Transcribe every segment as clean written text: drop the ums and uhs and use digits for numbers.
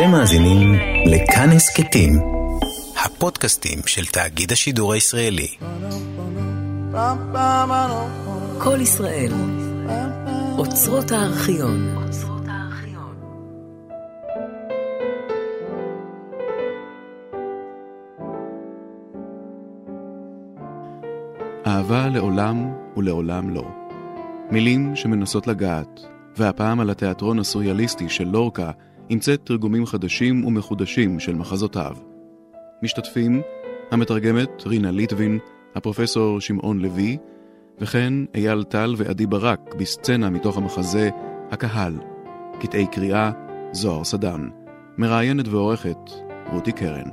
אתם מאזינים לכאן הסכתים, הפודקאסטים של תאגיד השידור הישראלי. כל ישראל, אוצרות הארכיון. אהבה לעולם ולעולם לא. מילים שמנסות לגעת, והפעם על התיאטרון הסוריאליסטי של לורקה ימצאת תרגומים חדשים ומחודשים של מחזותיו. משתתפים המתרגמת רינה ליטבין, הפרופסור שמעון לוי, וכן אייל טל ועדי ברק בסצנה מתוך המחזה הקהל. קטעי קריאה זוהר סדן. מראיינת ועורכת רותי קרן.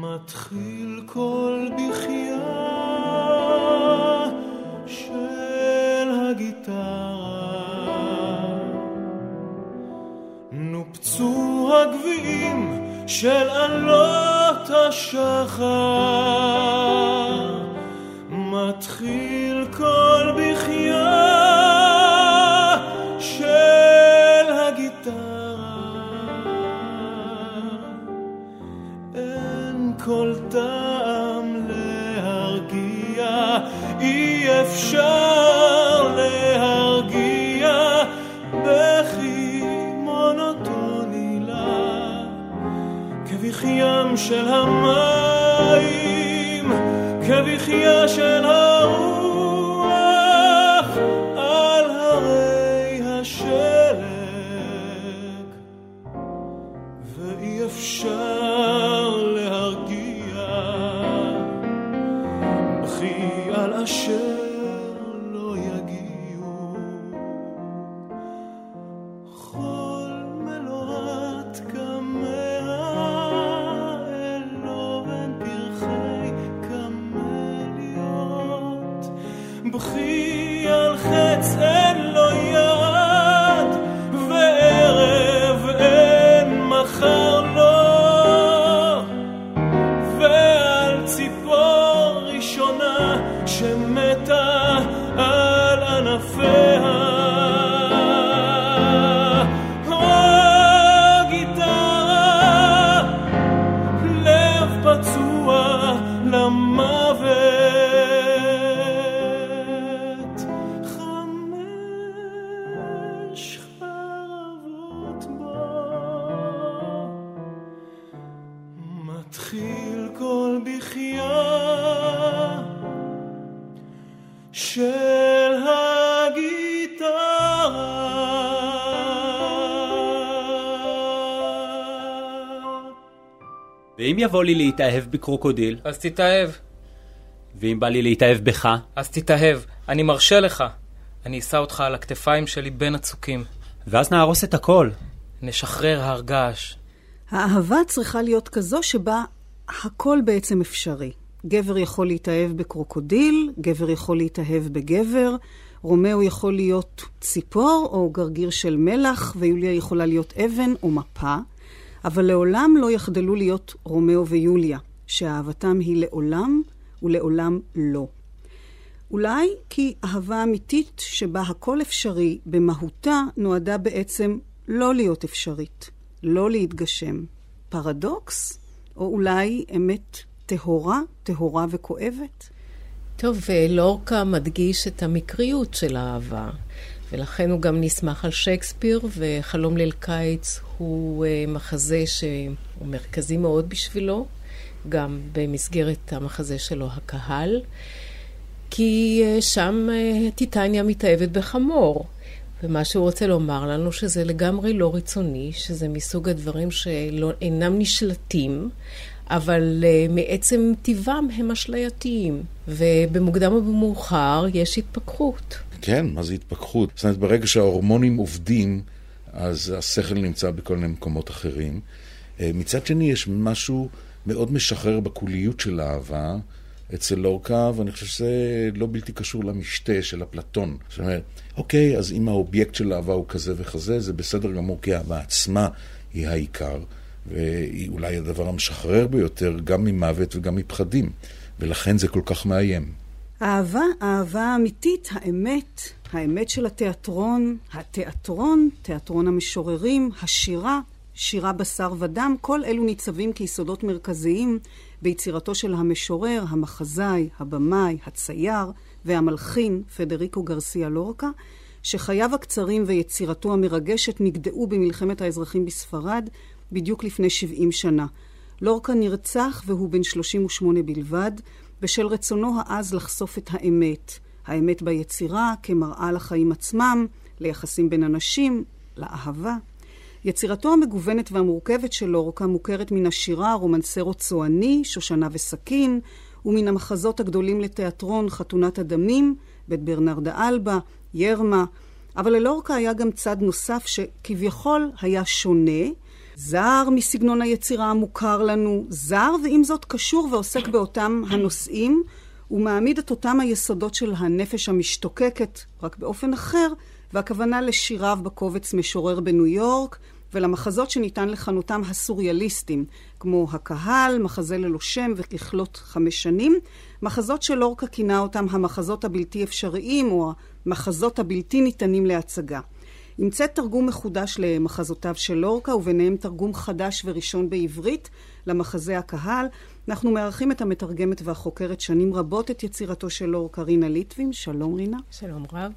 מתחיל כל בחייה של הגיטרה, נופצו הגביעים של עלות השחר. מתחיל כל בחייה של הגיטרה, אין כל טעם להרגיע, אי אפשר להרגיע בכי מונוטוני לה, כבכיים של המים, כבכיה של הרוח על הרי השלג, ואי אפשר להרגיע בכי על אשר ואם יבוא לי להתאהב בקרוקודיל? אז תתאהב. ואם בא לי להתאהב בך? אז תתאהב. אני מרשה לך. אני אשא אותך על הכתפיים שלי בין הצוקים. ואז נהרוס את הכל. נשחרר הרגש. האהבה צריכה להיות כזו שבה הכל בעצם אפשרי. גבר יכול להתאהב בקרוקודיל, גבר יכול להתאהב בגבר, רומאו יכול להיות ציפור או גרגיר של מלח, ויוליה יכולה להיות אבן או מפה. אבל לעולם לא יחדלו להיות רומאו ויוליה, שאהבתם היא לעולם ולעולם לא. אולי כי אהבה אמיתית שבה הכל אפשרי במהותה נועדה בעצם לא להיות אפשרית, לא להתגשם. פרדוקס? או אולי אמת טהורה, טהורה וכואבת? טוב, לורקה מדגיש את המקריות של האהבה. ולכן הוא גם נסמך על שייקספיר, וחלום ליל קיץ הוא מחזה שהוא מרכזי מאוד בשבילו, גם במסגרת המחזה שלו הקהל, כי שם טיטניה מתאהבת בחמור, ומה שהוא רוצה לומר לנו שזה לגמרי לא רצוני, שזה מסוג הדברים שאינם נשלטים, אבל מעצם טבעם הם אשלייתיים, ובמוקדם או במאוחר יש התפכחות. כן, מה זה התפכחות? זאת אומרת, ברגע שההורמונים עובדים, אז השכל נמצא בכל מיני מקומות אחרים. מצד שני, יש משהו מאוד משחרר בקוליות של האהבה אצל לורקה, ואני חושב שזה לא בלתי קשור למשתה של אפלטון. זאת אומרת, אוקיי, אז אם האובייקט של האהבה הוא כזה וכזה, זה בסדר גמור, כי האהבה עצמה היא העיקר, והיא אולי הדבר המשחרר ביותר, גם ממוות וגם מפחדים, ולכן זה כל כך מאיים. אהבה, אהבה אמיתית, האמת, האמת של התיאטרון, תיאטרון המשוררים, השירה, שירה בשר ודם, כל אלו ניצבים כיסודות מרכזיים ביצירתו של המשורר, המחזאי, הבמאי, הצייר והמלחין פדריקו גרסיה לורקה, שחייו הקצרים ויצירתו המרגשת נגדעו במלחמת האזרחים בספרד בדיוק לפני 70 שנה. לורקה נרצח והוא בן 38 בלבד, בשל רצונו העז לחשוף את האמת. האמת ביצירה כמראה לחיים עצמם, ליחסים בין אנשים, לאהבה. יצירתו המגוונת והמורכבת של לורקה מוכרת מן השירה רומנסרו צועני, שושנה וסכין, ומן המחזות הגדולים לתיאטרון חתונת הדמים, בית ברנרדה אלבה, ירמה. אבל ללורקה היה גם צד נוסף שכביכול היה שונה, זר מסגנון היצירה המוכר לנו, זר ועם זאת קשור ועוסק באותם הנושאים, ומעמיד את אותם היסודות של הנפש המשתוקקת, רק באופן אחר, והכוונה לשיריו בקובץ משורר בניו יורק, ולמחזות שניתן לכנותם הסוריאליסטים, כמו הקהל, מחזה ללא שם וככלות 5 שנים, מחזות של לורקה כינה אותם המחזות הבלתי אפשריים, או המחזות הבלתי ניתנים להצגה. ימצא תרגום מחודש למחזותיו של לורקה, וביניהם תרגום חדש וראשון בעברית למחזה הקהל. אנחנו מארחים את המתרגמת והחוקרת שנים רבות את יצירתו של לורקה, רינה ליטבין. שלום רינה. שלום רב.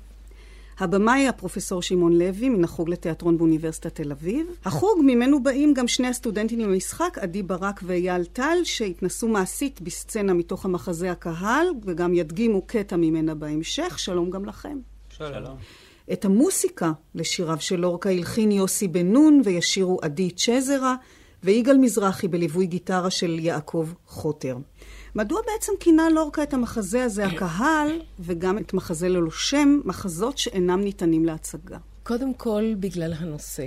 הבמאי הפרופסור שמעון לוי מן החוג לתיאטרון באוניברסיטת תל אביב. החוג ממנו באים גם שני הסטודנטים למשחק, עדי ברק ואייל טל, שהתנסו מעשית בסצנה מתוך המחזה הקהל, וגם ידגימו קטע ממנה בהמשך. שלום גם לכם. שלום. את המוסיקה לשיריו של לורקה הלחין יוסי בנון וישירו עדי תזרה ויגאל מזרחי בליווי גיטרה של יעקב חוטר. מדוע בעצם כינה לורקה את המחזה הזה הקהל וגם את מחזה ללא שם, מחזות שאינם ניתנים להצגה? קודם כל בגלל הנושא.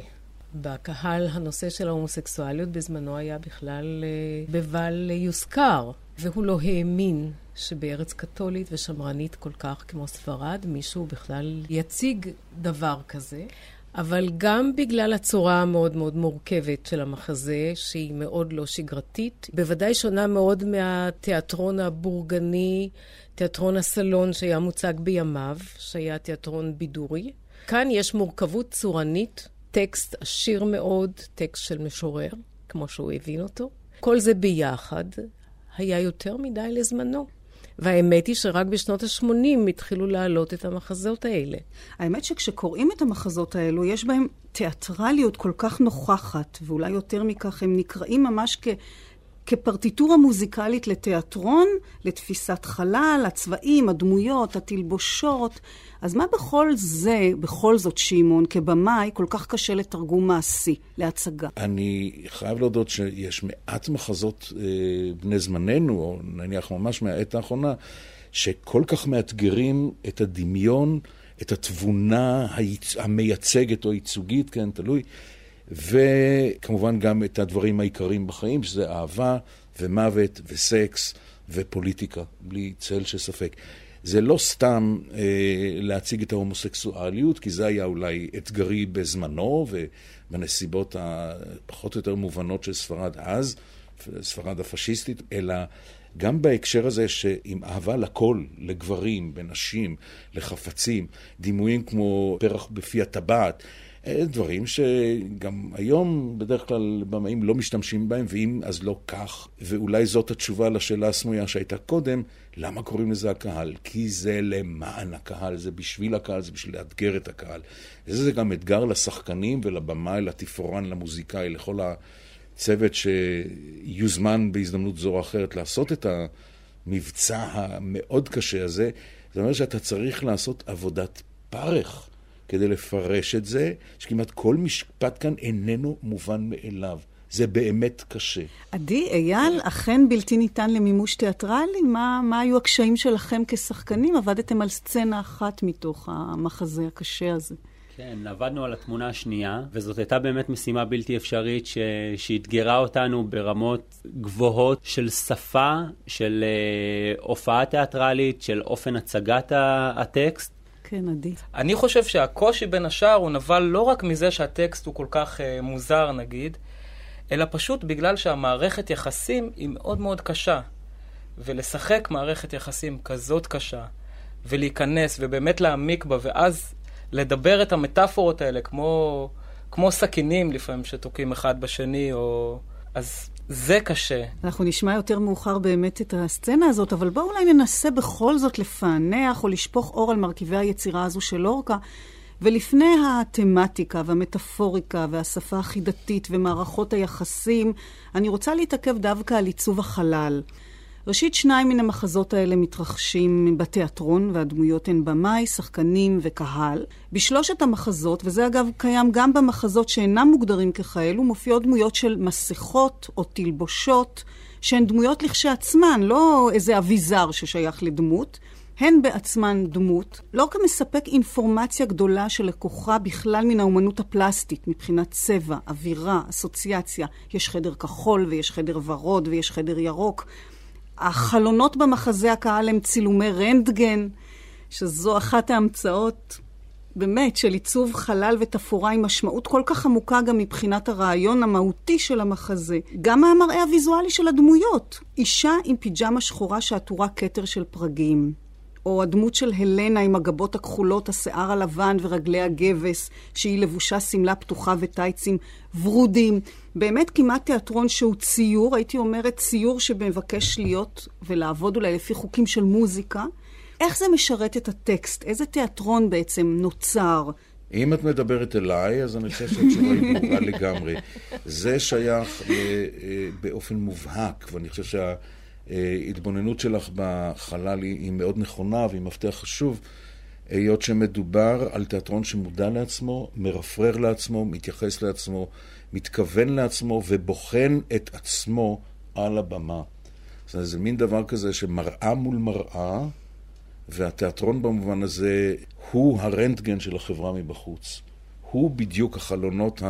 בקהל הנושא של ההומוסקסואליות בזמנו היה בכלל בבל יוזכר, והוא לא האמין שבארץ קתולית ושמרנית כל כך כמו ספרד, מישהו בכלל יציג דבר כזה. אבל גם בגלל הצורה המאוד מאוד מורכבת של המחזה, שהיא מאוד לא שגרתית, בוודאי שונה מאוד מהתיאטרון הבורגני, תיאטרון הסלון שהיה מוצג בימיו, שהיה תיאטרון בידורי. כאן יש מורכבות צורנית, טקסט עשיר מאוד, טקסט של משורר, כמו שהוא הבין אותו. כל זה ביחד היה יותר מדי לזמנו. והאמת היא שרק בשנות ה-80 התחילו להעלות את המחזות האלה. האמת שכשקוראים את המחזות האלו, יש בהם תיאטרליות כל כך נוכחת, ואולי יותר מכך הם נקראים ממש כפרטיטורה מוזיקלית לתיאטרון, לתפיסת חלל, הצבעים, הדמויות, התלבושות. אז מה בכל זה, בכל זאת שימון, כבמאי, כל כך קשה לתרגום מעשי, להצגה? אני חייב להודות שיש מעט מחזות בני זמננו, או נניח ממש מהעת האחרונה, שכל כך מאתגרים את הדמיון, את התבונה המייצגת או ייצוגית, כן, תלוי, וכמובן גם את הדברים העיקריים בחיים, שזה אהבה ומוות וסקס ופוליטיקה, בלי צל של ספק. זה לא סתם להציג את ההומוסקסואליות, כי זה היה אולי אתגרי בזמנו ובנסיבות הפחות או יותר מובנות של ספרד אז, ספרד הפשיסטית, אלא גם בהקשר הזה שעם אהבה לכל, לגברים, בנשים, לחפצים, דימויים כמו פרח בפי הטבעת, דברים שגם היום בדרך כלל במאים לא משתמשים בהם, ואם אז לא כך. ואולי זאת התשובה לשאלה הסמויה שהייתה קודם, למה קוראים לזה הקהל? כי זה למען הקהל, זה בשביל הקהל, זה בשביל לאתגר את הקהל. וזה גם אתגר לשחקנים ולבמה, לתפורן, למוזיקאי, לכל הצוות שיוזמן בהזדמנות זו או אחרת לעשות את המבצע המאוד קשה הזה. זאת אומרת שאתה צריך לעשות עבודת פרך כדי לפרש את זה, שכמעט כל משפט כאן איננו מובן מאליו. זה באמת קשה. עדי, אייל, אכן בלתי ניתן למימוש תיאטרלי? מה היו הקשיים שלכם כשחקנים? עבדתם על סצנה אחת מתוך המחזה הקשה הזה. כן, עבדנו על התמונה השנייה, וזאת הייתה באמת משימה בלתי אפשרית שהתגרה אותנו ברמות גבוהות של שפה, של הופעה תיאטרלית, של אופן הצגת הטקסט. כן, עדי. אני חושב שהקושי בין השאר הוא נבל לא רק מזה שהטקסט הוא כל כך מוזר נגיד, אלא פשוט בגלל שהמערכת יחסים היא מאוד מאוד קשה. ולשחק מערכת יחסים כזאת קשה, ולהיכנס ובאמת להעמיק בה, ואז לדבר את המטאפורות האלה, כמו סכינים לפעמים שתוקעים אחד בשני, או... אז זה קשה. אנחנו נשמע יותר מאוחר באמת את הסצנה הזאת, אבל בואו אולי ננסה בכל זאת לפענח, או לשפוך אור על מרכיבי היצירה הזו של לורקה, ולפני התמטיקה והמטאפוריקה והשפה החידתית ומערכות היחסים, אני רוצה להתעכב דווקא על עיצוב החלל. ראשית, שניים מן המחזות האלה מתרחשים בתיאטרון, והדמויות הן במאי, שחקנים וקהל. בשלושת המחזות, וזה אגב קיים גם במחזות שאינם מוגדרים ככאלו, מופיעות דמויות של מסכות או תלבושות, שהן דמויות לכשעצמן, לא איזה אביזר ששייך לדמות, הן בעצמן דמות, לא כמספק אינפורמציה גדולה שלקוחה בכלל מן האומנות הפלסטית, מבחינת צבע, אווירה, אסוציאציה. יש חדר כחול ויש חדר ורוד ויש חדר ירוק. החלונות במחזה הקהל הם צילומי רנטגן, שזו אחת ההמצאות באמת של עיצוב חלל ותפורה עם משמעות כל כך עמוקה גם מבחינת הרעיון המהותי של המחזה. גם המראה הוויזואלי של הדמויות, אישה עם פיג'מה שחורה שעטורה כתר של פרגים, או הדמות של הלנה עם הגבות הכחולות, השיער הלבן ורגלי הגבס, שהיא לבושה סמלה פתוחה וטייצים ורודים. באמת כמעט תיאטרון שהוא ציור, הייתי אומרת ציור שמבקש להיות ולעבוד אולי לפי חוקים של מוזיקה. איך זה משרת את הטקסט? איזה תיאטרון בעצם נוצר? אם את מדברת אליי, אז אני חושב שהתשובה היא מובהקת לגמרי. זה שייך באופן מובהק, ואני חושב ההתבוננות שלך בחלל היא מאוד נכונה והיא מפתח חשוב, היות שמדובר על תיאטרון שמודע לעצמו, מרפרר לעצמו, מתייחס לעצמו, מתכוון לעצמו ובוחן את עצמו על הבמה. זה מין דבר כזה שמראה מול מראה, והתיאטרון במובן הזה הוא הרנטגן של החברה מבחוץ. הוא בדיוק החלונות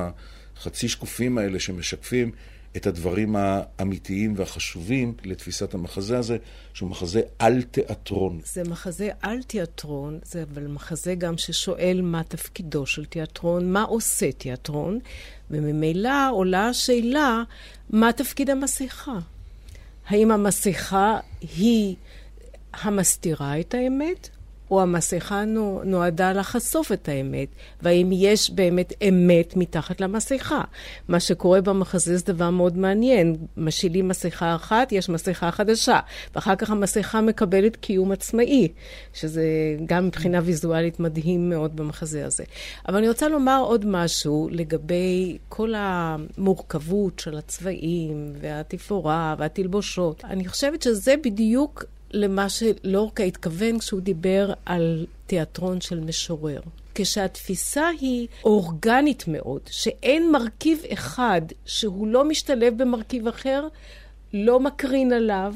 החצי שקופים האלה שמשקפים את הדברים האמיתיים והחשובים לתפיסת המחזה הזה, שהוא מחזה על תיאטרון. זה מחזה על תיאטרון, זה אבל מחזה גם ששואל מה תפקידו של תיאטרון, מה עושה תיאטרון, וממילא עולה השאלה, מה תפקיד המסכה? האם המסכה היא המסתירה את האמת, או המסכה נועדה לחשוף את האמת, והאם יש באמת אמת מתחת למסכה. מה שקורה במחזה זה דבר מאוד מעניין. משילים מסכה אחת, יש מסכה חדשה, ואחר כך המסכה מקבלת קיום עצמאי, שזה גם מבחינה ויזואלית מדהים מאוד במחזה הזה. אבל אני רוצה לומר עוד משהו לגבי כל המורכבות של הצבעים, והתפאורה, והתלבושות. אני חושבת שזה בדיוק למה שלורקה התכוון כשהוא דיבר על תיאטרון של משורר. כשהתפיסה היא אורגנית מאוד, שאין מרכיב אחד שהוא לא משתלב במרכיב אחר, לא מקרין עליו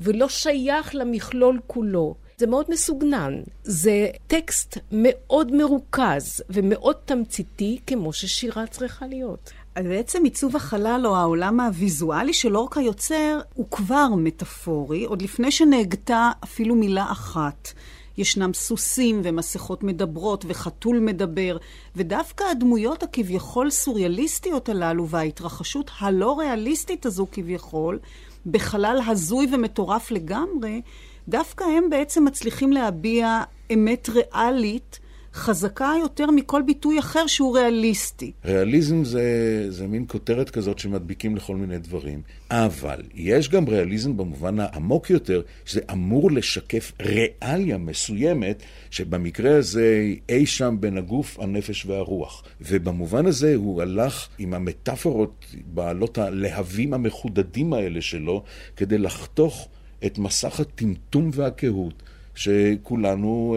ולא שייך למכלול כולו. זה מאוד מסוגנן. זה טקסט מאוד מרוכז ומאוד תמציתי כמו ששירה צריכה להיות. בעצם עיצוב החלל או העולם הוויזואלי של לורקה יוצר הוא כבר מטאפורי, עוד לפני שנהגתה אפילו מילה אחת. ישנם סוסים ומסכות מדברות וחתול מדבר, ודווקא הדמויות הכביכול סוריאליסטיות הללו וההתרחשות הלא ריאליסטית הזו כביכול, בחלל הזוי ומטורף לגמרי, דווקא הם בעצם מצליחים להביע אמת ריאלית, חזקה יותר מכל ביטוי אחר שהוא ריאליסטי. ריאליזם זה מין כותרת כזאת שמדביקים לכל מיני דברים. אבל יש גם ריאליזם במובן העמוק יותר, שזה אמור לשקף ריאליה מסוימת, שבמקרה הזה אי שם בין הגוף, הנפש והרוח. ובמובן הזה הוא הלך עם המטאפורות בעלות הלהבים המחודדים האלה שלו, כדי לחתוך את מסך הטמטום והקהות, שכולנו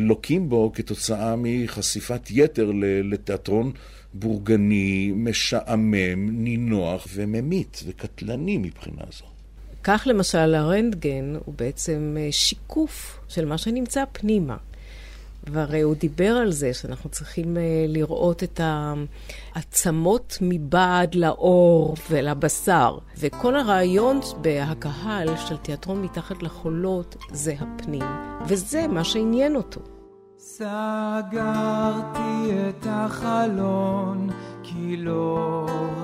לוקים בו כתוצאה מחשיפת יתר לתיאטרון בורגני, משעמם, נינוח וממית וקטלני מבחינה זו. כך למשל הרנטגן הוא בעצם שיקוף של מה שנמצא פנימה. והרי הוא דיבר על זה שאנחנו צריכים לראות את העצמות מבעד לאור ולבשר. וכל הרעיון בהקהל של תיאטרון מתחת לחולות זה הפנים. וזה מה שעניין אותו. סגרתי את החלון כי לא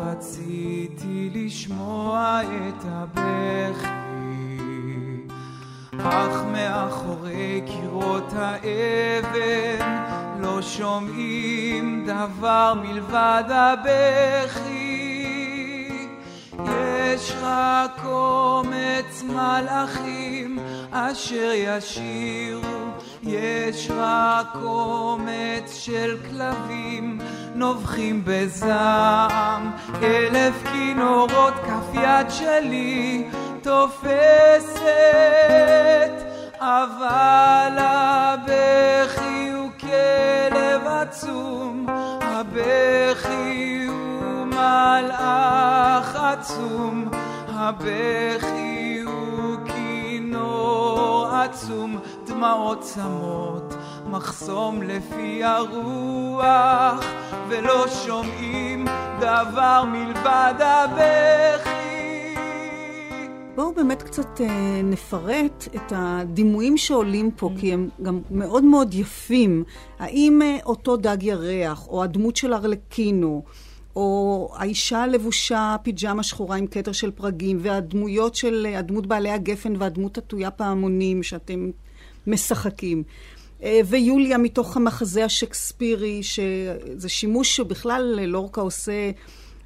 רציתי לשמוע את הבכי. אך מאחורי קירות האבן לא שומעים דבר מלבד הבכי. יש רק קומץ מלאכים אשר ישירו, יש רק קומץ של כלבים נובחים בזעם. אלף כינורות כף יד שלי תופסת, אבל הבכי הוא כלב עצום, הבכי הוא מלאך עצום, הבכי הוא כינור עצום. דמעות צמות מחסום לפי הרוח, ולא שומעים דבר מלבד הבכי. בואו באמת קצת נפרט את הדימויים שעולים פה, כי הם גם מאוד מאוד יפים. האם אותו דג ירח, או הדמות של ארלקינו, או האישה לבושה פיג'מה שחורה עם כתר של פרגים, והדמויות של הדמות בעלי הגפן והדמות התויה פעמונים שאתם משחקים. ויוליה מתוך המחזה השקספירי, שזה שימוש שבכלל לורקה עושה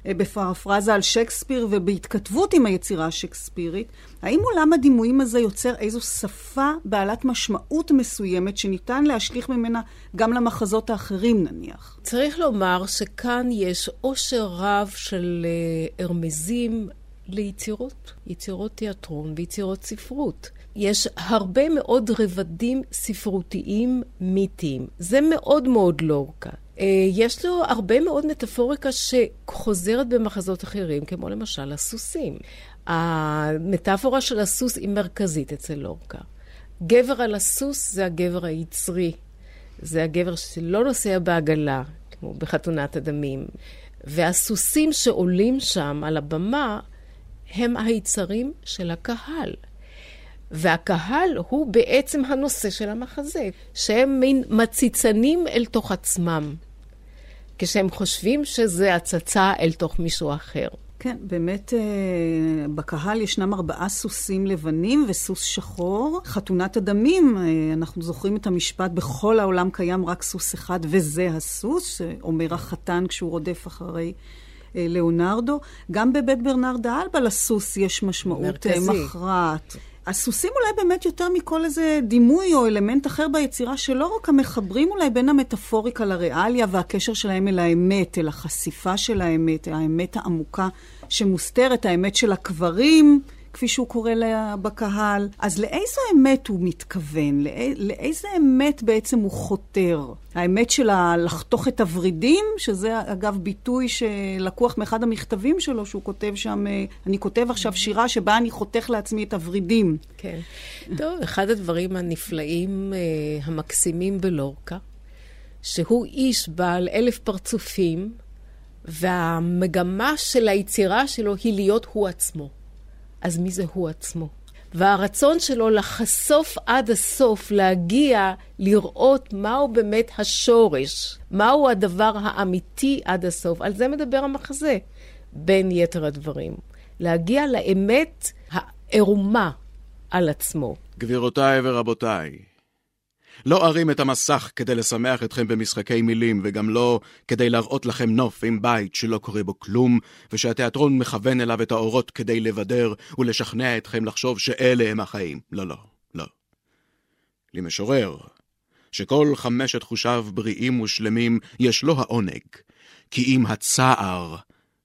בפרפרזה על שייקספיר ובהתכתבות עם היצירה השקספירית. האם עולם הדימויים הזה יוצר איזו שפה בעלת משמעות מסוימת שניתן להשליך ממנה גם למחזות האחרים נניח? צריך לומר שכאן יש עושר רב של הרמזים ליצירות, יצירות תיאטרון ויצירות ספרות. יש הרבה מאוד רבדים ספרותיים מיתיים. זה מאוד מאוד לורקה. יש לו הרבה מאוד מטאפוריקה שחוזרת במחזות אחרים, כמו למשל הסוסים. המטאפורה של הסוס היא מרכזית אצל לורקה. גבר על הסוס זה הגבר היצרי. זה הגבר שלא נוסע בעגלה, כמו בחתונת הדמים. והסוסים שעולים שם על הבמה הם היצרים של הקהל. והקהל הוא בעצם הנושא של המחזה, שהם מין מציצנים אל תוך עצמם, כשהם חושבים שזה הצצה אל תוך מישהו אחר. כן, באמת בקהל ישנם 4 סוסים לבנים וסוס שחור. חתונת הדמים, אנחנו זוכרים את המשפט, בכל העולם קיים רק סוס אחד וזה הסוס, אומר החתן כשהוא רודף אחרי לאונרדו. גם בבית ברנרד האלבה לסוס יש משמעות מכרעת. הסוסים אולי באמת יותר מכל איזה דימוי או אלמנט אחר ביצירה שלא רק המחברים אולי בין המטאפוריקה לריאליה והקשר שלהם אל האמת, אל החשיפה של האמת, האמת העמוקה שמוסתרת, האמת של הקברים, כפי שהוא קורא לה בקהל. אז לאיזו אמת הוא מתכוון? לאיזה אמת בעצם הוא חותר? האמת של לחתוך את הורידים, שזה אגב ביטוי שלקוח מאחד המכתבים שלו, שהוא כותב שם, אני כותב עכשיו שירה שבה אני חותך לעצמי את הורידים. כן. טוב, אחד הדברים הנפלאים, המקסימים בלורקה, שהוא איש בעל 1000 פרצופים, והמגמה של היצירה שלו היא להיות הוא עצמו. אז מי זה הוא עצמו? והרצון שלו לחשוף עד הסוף, להגיע, לראות מהו באמת השורש, מהו הדבר האמיתי עד הסוף. על זה מדבר המחזה, בין יתר הדברים. להגיע לאמת הערומה על עצמו. גבירותיי ורבותיי, לא ארים את המסך כדי לשמח אתכם במשחקי מילים, וגם לא כדי להראות לכם נוף עם בית שלא קורה בו כלום, ושהתיאטרון מכוון אליו את האורות כדי לבדר ולשכנע אתכם לחשוב שאלה הם החיים. לא, לא, לא. למשורר, שכל 5 חושיו בריאים ושלמים, יש לו העונג, כי אם הצער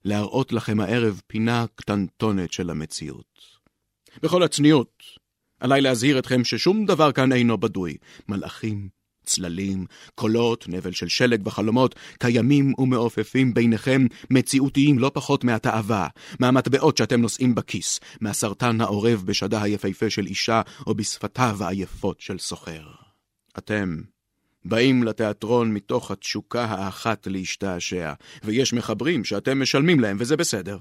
להראות לכם הערב פינה קטנטונת של המציאות. בכל הצניעות, עליי להזהיר אתכם ששום דבר כאן אינו בדוי. מלאכים, צללים, קולות, נבל של שלג וחלומות, קיימים ומעופפים ביניכם, מציאותיים לא פחות מהתאווה, מהמטבעות שאתם נושאים בכיס, מהסרטן העורב בשדה היפהפה של אישה, או בשפתיו העייפות של סוחר. אתם באים לתיאטרון מתוך התשוקה האחת להשתעשע, ויש מחברים שאתם משלמים להם, וזה בסדר.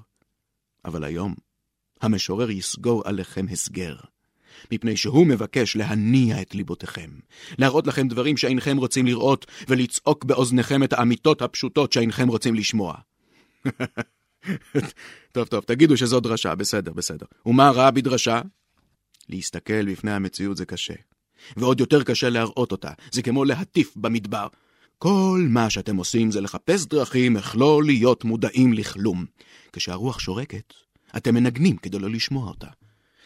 אבל היום, המשורר יסגור עליכם הסגר. מפני שהוא מבקש להניע את ליבותיכם, להראות לכם דברים שאינכם רוצים לראות, ולצעוק באוזניכם את האמיתות הפשוטות שאינכם רוצים לשמוע. טוב, תגידו שזו דרשה, בסדר. ומה רע בדרשה? להסתכל בפני המציאות זה קשה. ועוד יותר קשה להראות אותה. זה כמו להטיף במדבר. כל מה שאתם עושים זה לחפש דרכים איך לא להיות מודעים לכלום. כשהרוח שורקת, אתם מנגנים כדי לא לשמוע אותה.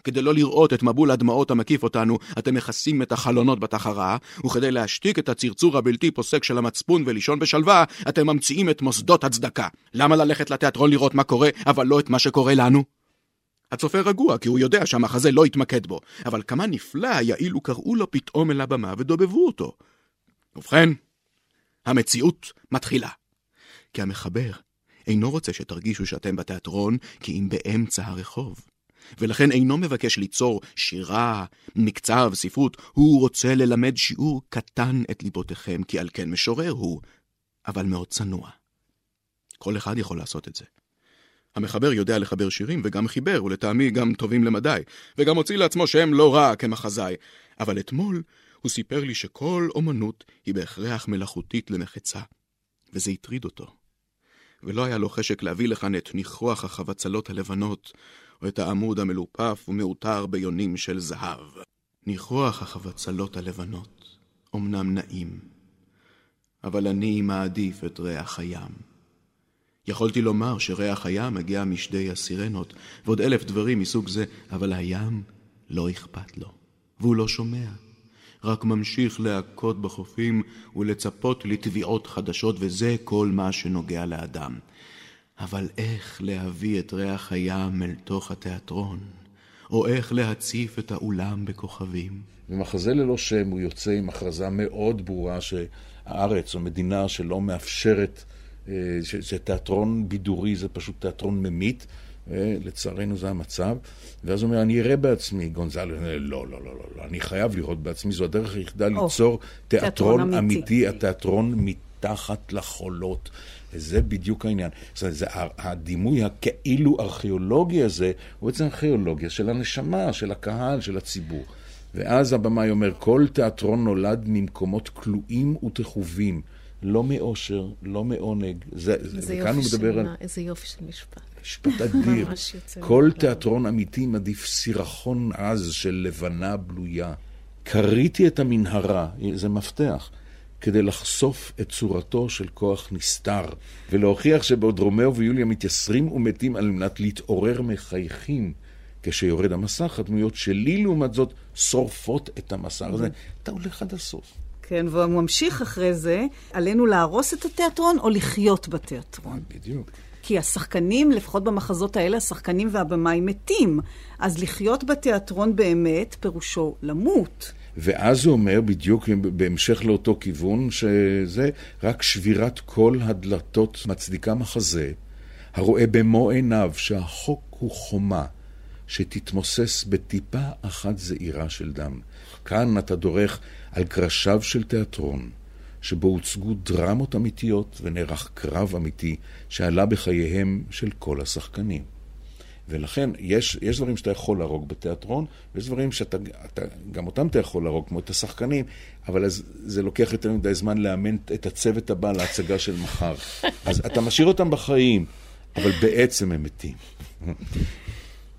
כדי לא לראות את מבול הדמעות המקיף אותנו, אתם מכסים את החלונות בתחרה, וכדי להשתיק את הצרצור הבלתי פוסק של המצפון ולישון בשלווה, אתם ממציאים את מוסדות הצדקה. למה ללכת לתיאטרון לראות מה קורה, אבל לא את מה שקורה לנו? הצופה רגוע, כי הוא יודע שהמחזה לא יתמקד בו, אבל כמה נפלא היה אילו קראו לו פתאום אל הבמה ודובבו אותו. ובכן, המציאות מתחילה. כי המחבר אינו רוצה שתרגישו שאתם בתיאטרון, כי אם באמצע הרחוב. ולכן אינו מבקש ליצור שירה, מקצב, ספרות. הוא רוצה ללמד שיעור קטן את ליבותיכם, כי על כן משורר הוא, אבל מאוד צנוע. כל אחד יכול לעשות את זה. המחבר יודע לחבר שירים וגם חיבר, ולטעמי גם טובים למדי, וגם הוציא לעצמו שהם לא רע כמחזאי. אבל אתמול הוא סיפר לי שכל אומנות היא בהכרח מלאכותית למחצה, וזה הטריד אותו. ולא היה לו חשק להביא לכאן את ניחוח החבצלות הלבנות, או את העמוד המלופף ומאותר ביונים של זהב. ניחוח החבצלות הלבנות, אמנם נעים, אבל אני מעדיף את ריח הים. יכולתי לומר שריח הים מגיע משדי הסירנות, ועוד 1,000 דברים מסוג זה, אבל הים לא אכפת לו, והוא לא שומע. רק ממשיך להכות בחופים ולצפות לתביעות חדשות, וזה כל מה שנוגע לאדם. אבל איך להביא את ריח הים אל תוך התיאטרון, או איך להציף את האולם בכוכבים? במחזה ללא שם הוא יוצא עם הכרזה מאוד ברורה שהארץ או מדינה שלא מאפשרת, שתיאטרון בידורי זה פשוט תיאטרון ממית, לצערנו זה המצב. ואז הוא אומר, אני אראה בעצמי. גונזל אומר, לא, לא, לא, לא, אני חייב לראות בעצמי. זו הדרך היחידה ליצור תיאטרון אמיתי, התיאטרון מתחת לחולות. זה בדיוק העניין. זה הדימוי הכאילו ארכיאולוגי הזה, הוא בעצם ארכיאולוגיה של הנשמה, של הקהל, של הציבור. ואז הבמאי אומר, כל תיאטרון נולד ממקומות כלואים ותחובים, לא מאושר, לא מעונג. איזה יופי של משפט. משפט אדיר. כל תיאטרון אמיתי מעדיף סירחון עז של לבנה בלויה. קריתי את המנהרה, זה מפתח, כדי לחשוף את צורתו של כוח נסתר, ולהוכיח שבעוד רומאו ויוליה מתייסרים ומתים על מנת להתעורר מחייכים, כשיורד המסך, הדמויות שלי לעומת זאת שורפות את המסך הזה. אתה הולך עד הסוף. כן, והוא ממשיך אחרי זה, עלינו להרוס את התיאטרון או לחיות בתיאטרון. בדיוק. כי השחקנים, לפחות במחזות האלה, השחקנים והבמאי מתים. אז לחיות בתיאטרון באמת פירושו למות. ואז הוא אומר בדיוק בהמשך לאותו כיוון, שזה רק שבירת כל הדלתות מצדיקה מחזה, הרואה במו עיניו שהחוק הוא חומה, שתתמוסס בטיפה אחת זעירה של דם. כאן אתה דורך על קרשיו של תיאטרון, שבו הוצגו דרמות אמיתיות ונערך קרב אמיתי שעלה בחייהם של כל השחקנים. ולכן יש דברים שאתה יכול להרוג בתיאטרון, ויש דברים שגם אותם אתה יכול להרוג, כמו את השחקנים, אבל אז זה לוקח יותר מדי זמן לאמן את הצוות הבא להצגה של מחר. אז אתה משאיר אותם בחיים, אבל בעצם הם מתים.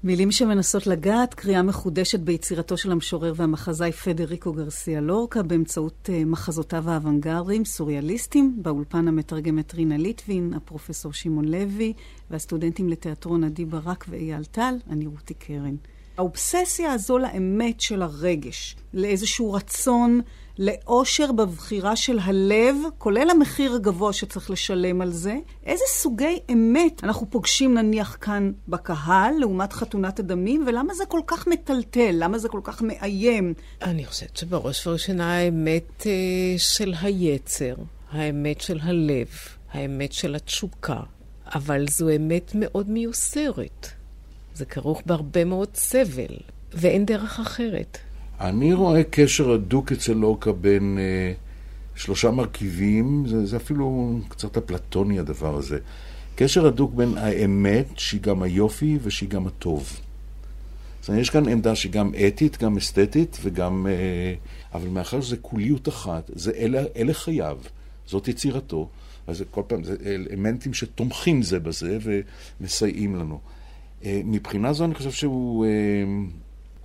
מילים שמנסות לגעת, קריאה מחודשת ביצירתו של המשורר והמחזאי פדריקו גרסיה לורקה, באמצעות מחזותיו האוונגרדיים, סוריאליסטים, באולפן המתרגמת רינה ליטבין, הפרופסור שמעון לוי, והסטודנטים לתיאטרון עדי ברק ואייל טל, אני רותי קרן. האובססיה הזו לאמת של הרגש, לאיזשהו רצון, לאושר בבחירה של הלב, כולל המחיר הגבוה שצריך לשלם על זה. איזה סוגי אמת אנחנו פוגשים נניח כאן בקהל, לעומת חתונת הדמים, ולמה זה כל כך מטלטל? למה זה כל כך מאיים? אני חושבת שבראש וראשונה האמת של היצר, האמת של הלב, האמת של התשוקה, אבל זו אמת מאוד מיוסרת. זה כרוך בהרבה מאוד סבל, ואין דרך אחרת. אני רואה קשר הדוק אצל לורקה בין שלושה מרכיבים, זה אפילו קצת הפלטוני הדבר הזה. קשר הדוק בין האמת, שהיא גם היופי ושהיא גם הטוב. זאת אומרת, יש כאן עמדה שהיא גם אתית, גם אסתטית, וגם, אבל מאחר שזה כוליות אחת, זה אלה חייו, זאת יצירתו. אז כל פעם, זה אלמנטים שתומכים זה בזה ומסייעים לנו. מבחינה זו אני חושב שהוא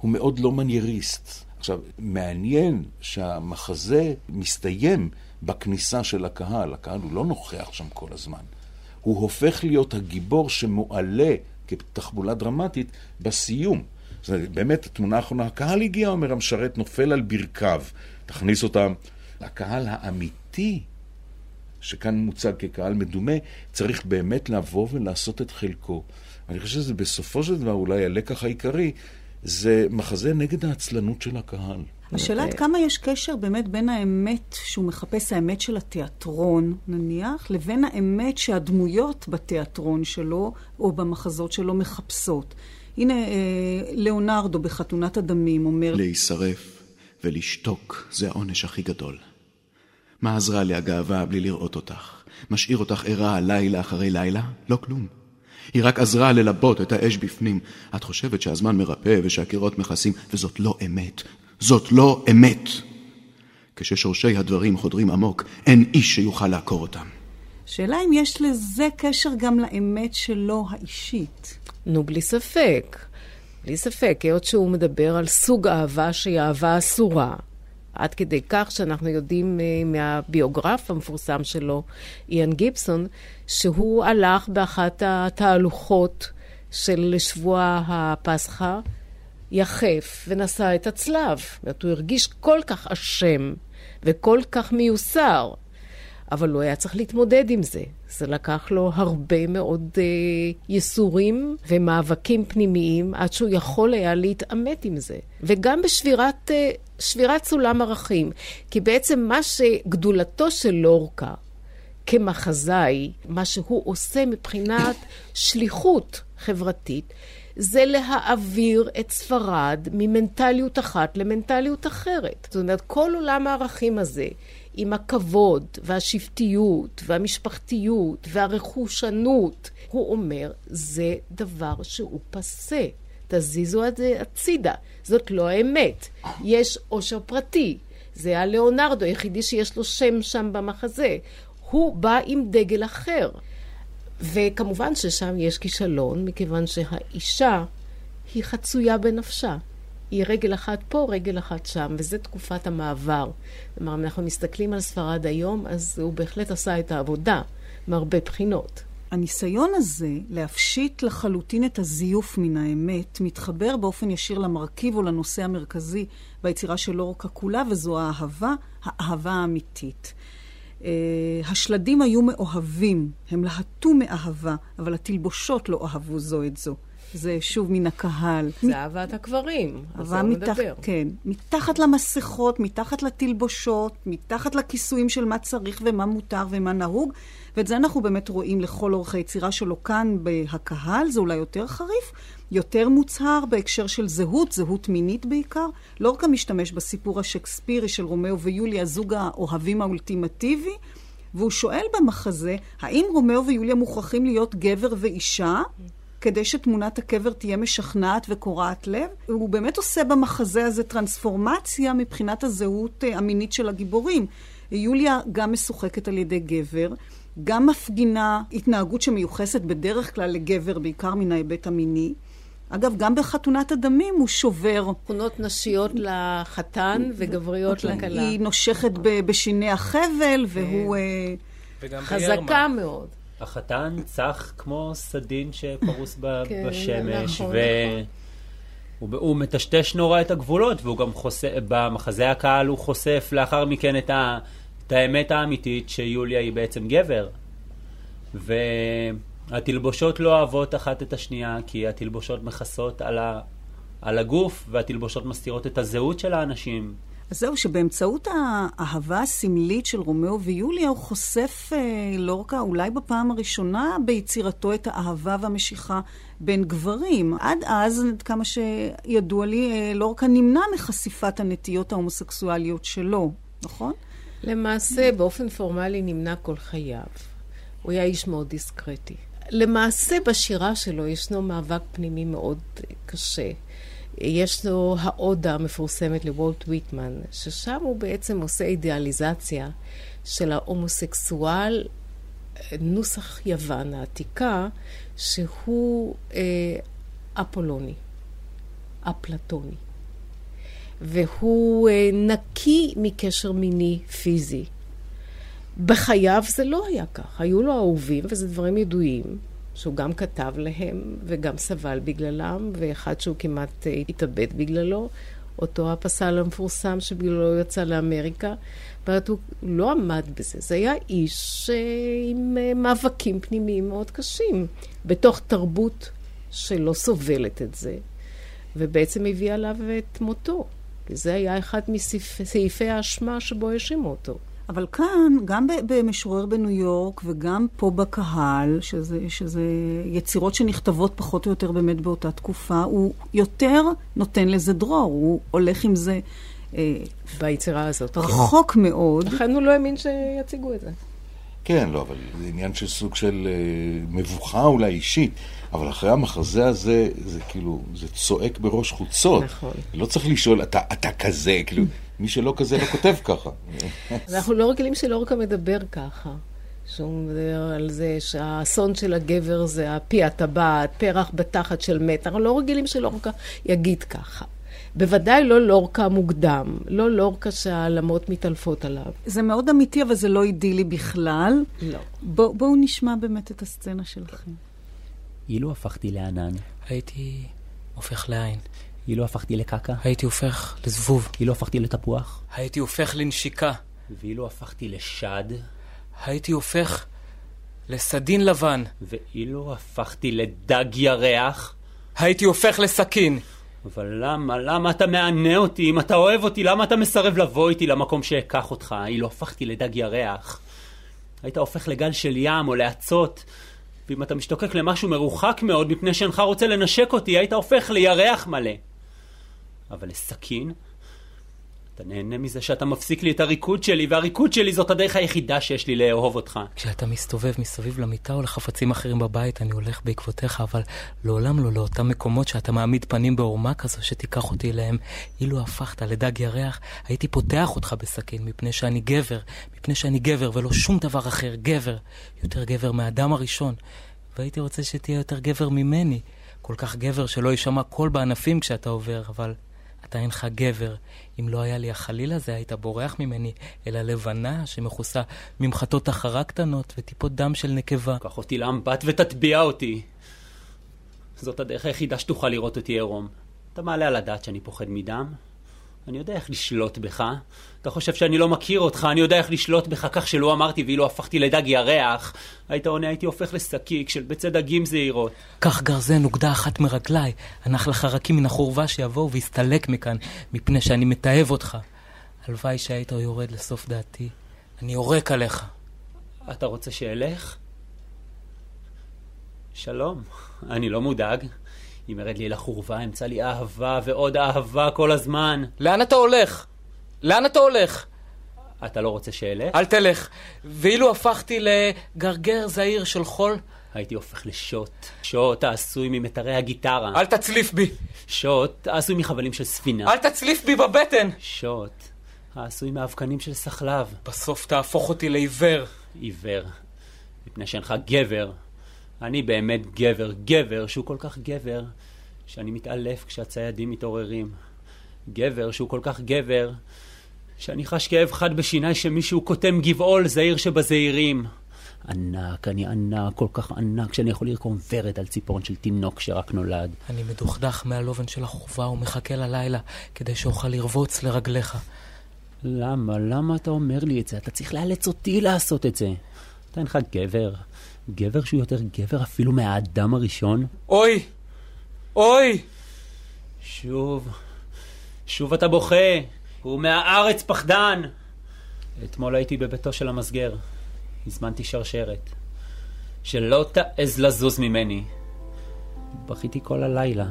הוא מאוד לא מנייריסט. עכשיו, מעניין שהמחזה מסתיים בכניסה של הקהל. הקהל הוא לא נוכח שם כל הזמן. הוא הופך להיות הגיבור שמועלה כתחבולה דרמטית בסיום. זאת אומרת, באמת, התמונה האחרונה, הקהל הגיע, אומר, המשרת נופל על ברכיו. תכניס אותם. הקהל האמיתי, שכאן מוצג כקהל מדומה, צריך באמת לבוא ולעשות את חלקו. אני חושב שזה בסופו של דבר, אולי הלקח העיקרי, זה מחזה נגד העצלנות של הקהל. השאלה עד כמה יש קשר באמת בין האמת שהוא מחפש, האמת של התיאטרון נניח, לבין האמת שהדמויות בתיאטרון שלו או במחזות שלו מחפשות. הנה ליאונרדו בחתונת הדמים אומר, להישרף ולשתוק זה העונש הכי גדול. מה עזרה לי הגאווה בלי לראות אותך? משאיר אותך ערה לילה אחרי לילה? לא כלום. היא רק עזרה ללבות את האש בפנים. את חושבת שהזמן מרפא ושהקירות מכסים, וזאת לא אמת. זאת לא אמת. כששורשי הדברים חודרים עמוק, אין איש שיוכל לעקור אותם. שאלה אם יש לזה קשר גם לאמת שלו האישית. נו, בלי ספק. בלי ספק, היות שהוא מדבר על סוג אהבה שהיא אהבה אסורה. עד כדי כך שאנחנו יודעים מהביוגרף המפורסם שלו, איאן גיבסון, שהוא הלך באחת התהלוכות של שבוע הפסחה, יחף ונשא את הצלב. הוא הרגיש כל כך אשם וכל כך מיוסר, אבל הוא היה צריך להתמודד עם זה. זה לקח לו הרבה מאוד יסורים ומאבקים פנימיים, עד שהוא יכול היה להתעמת עם זה. וגם בשבירת סולם ערכים, כי בעצם מה שגדולתו של לורקה כמחזאי, מה שהוא עושה מבחינת שליחות חברתית, זה להעביר את ספרד ממנטליות אחת למנטליות אחרת. זאת אומרת, כל עולם הערכים הזה, עם הכבוד והשבטיות והמשפחתיות והרכושנות, הוא אומר, זה דבר שהוא פסה. תזיזו את זה הצידה. זאת לא האמת. יש אושר פרטי. זה הלאונרדו, היחידי שיש לו שם שם במחזה. הוא בא עם דגל אחר. וכמובן ששם יש כישלון, מכיוון שהאישה היא חצויה בנפשה. היא רגל אחת פה, רגל אחת שם, וזה תקופת המעבר. כלומר, אם אנחנו מסתכלים על ספרד היום, אז הוא בהחלט עשה את העבודה, מהרבה בחינות. הניסיון הזה להפשיט לחלוטין את הזיוף מן האמת, מתחבר באופן ישיר למרכיב או לנושא המרכזי ביצירה של לורקה כולה, וזו האהבה, האהבה האמיתית. השלדים היו מאוהבים, הם להטו מאהבה, אבל התלבושות לא אהבו זו את זו. זה שוב מן הקהל. זה אהבת הקברים, אז הוא מדבר. כן, מתחת למסכות, מתחת לתלבושות, מתחת לכיסויים של מה צריך ומה מותר ומה נהוג, ואת זה אנחנו באמת רואים לכל אורך היצירה שלו כאן בהקהל, זה אולי יותר חריף, יותר מוצהר בהקשר של זהות, זהות מינית בעיקר. לורקה משתמש בסיפור השקספירי של רומאו ויוליה, זוג האוהבים האולטימטיבי, והוא שואל במחזה, האם רומאו ויוליה מוכרחים להיות גבר ואישה, כדי שתמונת הקבר תהיה משכנעת וקורעת לב. הוא באמת עושה במחזה הזה טרנספורמציה מבחינת הזהות המינית של הגיבורים. יוליה גם משוחקת על ידי גבר, גם מפגינה התנהגות שמיוחסת בדרך כלל לגבר, בעיקר מן ההיבט המיני. אגב, גם בחתונת הדמים הוא שובר. תכונות נשיות לחתן וגבריות לכלה. היא נושכת בשיני החבל, והוא חזקה מאוד. החתן צח כמו סדין שפרוס בשמש, והוא מטשטש נורא את הגבולות, והוא גם חושף, במחזה הקהל הוא חושף לאחר מכן את האמת האמיתית שיוליה היא בעצם גבר. והתלבושות לא אוהבות אחת את השנייה, כי התלבושות מכסות על הגוף, והתלבושות מסתירות את הזהות של האנשים. אז זהו, שבאמצעות האהבה הסמלית של רומאו ויוליה, הוא חושף לורקה אולי בפעם הראשונה ביצירתו את האהבה והמשיכה בין גברים. עד אז, כמה שידוע לי, לורקה נמנע מחשיפת הנטיות ההומוסקסואליות שלו, נכון? למעשה, באופן פורמלי נמנע כל חייו. הוא היה איש מאוד דיסקרטי. למעשה, בשירה שלו ישנו מאבק פנימי מאוד קשה. יש לו העודה המפורסמת לוולט ויטמן, ששם הוא בעצם עושה אידיאליזציה של ההומוסקסואל נוסח יוון העתיקה, שהוא אפולוני, אפלטוני. והוא נקי מקשר מיני פיזי. בחייו זה לא היה כך. היו לו אהובים, וזה דברים ידועים, שהוא גם כתב להם, וגם סבל בגללם, ואחד שהוא כמעט התאבד בגללו, אותו הפסל המפורסם שבגללו יצא לאמריקה, ואת הוא לא עמד בזה. זה היה איש עם מאבקים פנימיים מאוד קשים, בתוך תרבות שלא סובלת את זה, ובעצם הביא עליו את מותו. זה היה אחד מסעיפי האשמה שבו ישימו אותו. אבל כאן, גם במשורר בניו יורק, וגם פה בקהל, שזה יצירות שנכתבות פחות או יותר באמת באותה תקופה, הוא יותר נותן לזה דרור, הוא הולך עם זה ביצירה הזאת. רחוק כן. מאוד. לכן הוא לא האמין שיציגו את זה. כן, לא, אבל זה עניין של סוג של מבוכה אולי אישית, אבל אחרי המחזה הזה, זה כאילו, זה צועק בראש חוצות. נכון. לא צריך לשאול, אתה כזה, כאילו, מי שלא כזה לא כותב ככה. אנחנו לא רגילים שלורקה מדבר ככה. שהוא מדבר על זה שהאסון של הגבר זה הפי הטבעת, פרח בתחת של מת. אנחנו לא רגילים שלורקה יגיד ככה. בוודאי לא לורקה מוקדם, לא לורקה שהעלמות מתעלפות עליו. זה מאוד אמיתי, אבל זה לא אידילי בכלל. לא. בואו נשמע באמת את הסצנה שלכם. אילו הפכתי לענן, הייתי הופך לעין. אילו הפכתי לקקה, הייתי הופך לזבוב. אילו הפכתי לתפוח, הייתי הופך לנשיקה. ואילו הפכתי לשד, הייתי הופך לסדין לבן. ואילו הפכתי לדג ירח, הייתי הופך לסכין. אבל למה אתה מענה אותי? אם אתה אוהב אותי, למה אתה מסרב לבוא איתי למקום שיקח אותך? אילו הפכתי לדג ירח, היית הופך לגל של ים או לעצות. ואם אתה משתוקק למשהו מרוחק מאוד מפני שאינך רוצה לנשק אותי, היית הופך לירח מלא. אבל לסכין, אתה נהנה מזה שאתה מפסיק לי את הריקוד שלי, והריקוד שלי זאת הדרך היחידה שיש לי לאהוב אותך. כשאתה מסתובב מסביב למיטה או לחפצים אחרים בבית, אני הולך בעקבותיך, אבל לעולם לא לאותם מקומות שאתה מעמיד פנים בעורמה כזו שתיקח אותי אליהם. אילו הפכת לדג ירח, הייתי פותח אותך בסכין, מפני שאני גבר, ולא שום דבר אחר. גבר, יותר גבר מהאדם הראשון, והייתי רוצה שתהיה יותר גבר ממני, כל כך גבר שלא יישמע קול בענפים כשאתה עובר, אבל אתה אינך גבר. אם לא היה לי החליל הזה, היית בורח ממני, אלא לבנה שמחוסה ממחטות אחרה קטנות וטיפות דם של נקבה. קח אותי לאמבט ותטביע אותי. זאת הדרך היחידה שתוכל לראות אותי עירום. אתה מעלה על הדעת שאני פוחד מדם? אני יודע איך לשלוט בך. אתה חושב שאני לא מכיר אותך, אני יודע איך לשלוט בך, כך שלא אמרתי ואילו הפכתי לדג ירח. היית עונה, הייתי הופך לסקיק של ביצי דגים זעירות. כך גרזן נוגדה אחת מרגליי, הנח לחרקים מן החורבה שיבואו והסתלק מכאן, מפני שאני מתאהב אותך. הלוואי שהיית יורד לסוף דעתי, אני יורק עליך. אתה רוצה שאלך? שלום, אני לא מודאג. אם ירד לי לחורבה, אמצא לי אהבה ועוד אהבה כל הזמן. לאן אתה הולך? אתה לא רוצה שאלה? אל תלך. ואילו הפכתי לגרגר זעיר של חול, הייתי הופך לשוט. שוט עשוי ממטרי הגיטרה. אל תצליף בי. שוט עשוי מחבלים של ספינה. אל תצליף בי בבטן. שוט עשוי מאבקנים של סחלב. בסוף תהפוך אותי לעיוור. עיוור, מפני שאינך גבר. אני באמת גבר, שהוא כל כך גבר, שאני מתעלף כשהציידים מתעוררים. גבר שהוא כל כך גבר, שאני חש כאב חד בשיני שמישהו קוטם גבעול זעיר שבזעירים. ענק, אני ענק, כל כך ענק, שאני יכול לרקום ורד על ציפורן של תינוק שרק נולד. אני מדוכדך מהלובן של החובה ומחכה ללילה, כדי שאוכל לרבוץ לרגליך. למה? למה אתה אומר לי את זה? אתה צריך לאלץ אותי לעשות את זה. אתה אינך גבר. גבר שהוא יותר גבר אפילו מהאדם הראשון. אוי! אוי! שוב אתה בוכה. הוא מהארץ פחדן. אתמול הייתי בביתו של המסגר. הזמנתי שרשרת. שלא תעז לזוז ממני. בכיתי כל הלילה.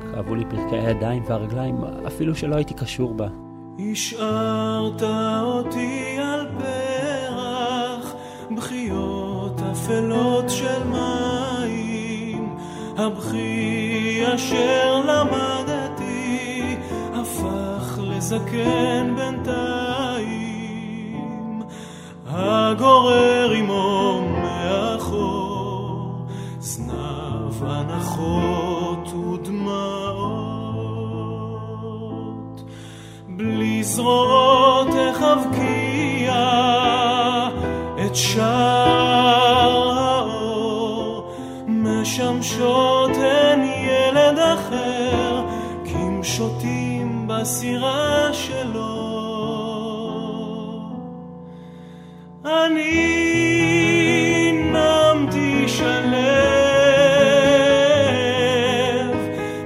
כאבו לי פרקי הידיים והרגליים, אפילו שלא הייתי קשור בה. השארת אותי על פרח בחיות אפלות של מים, הבכי אשר למדתי הפך לזקן בינתיים, הגורר עמו מאחור זנב הנחות ודמעות. בצרות החבקיע את שער האור, משמשות אין ילד אחר, כמשוטים בסירה שלו. אני נמתי שלב,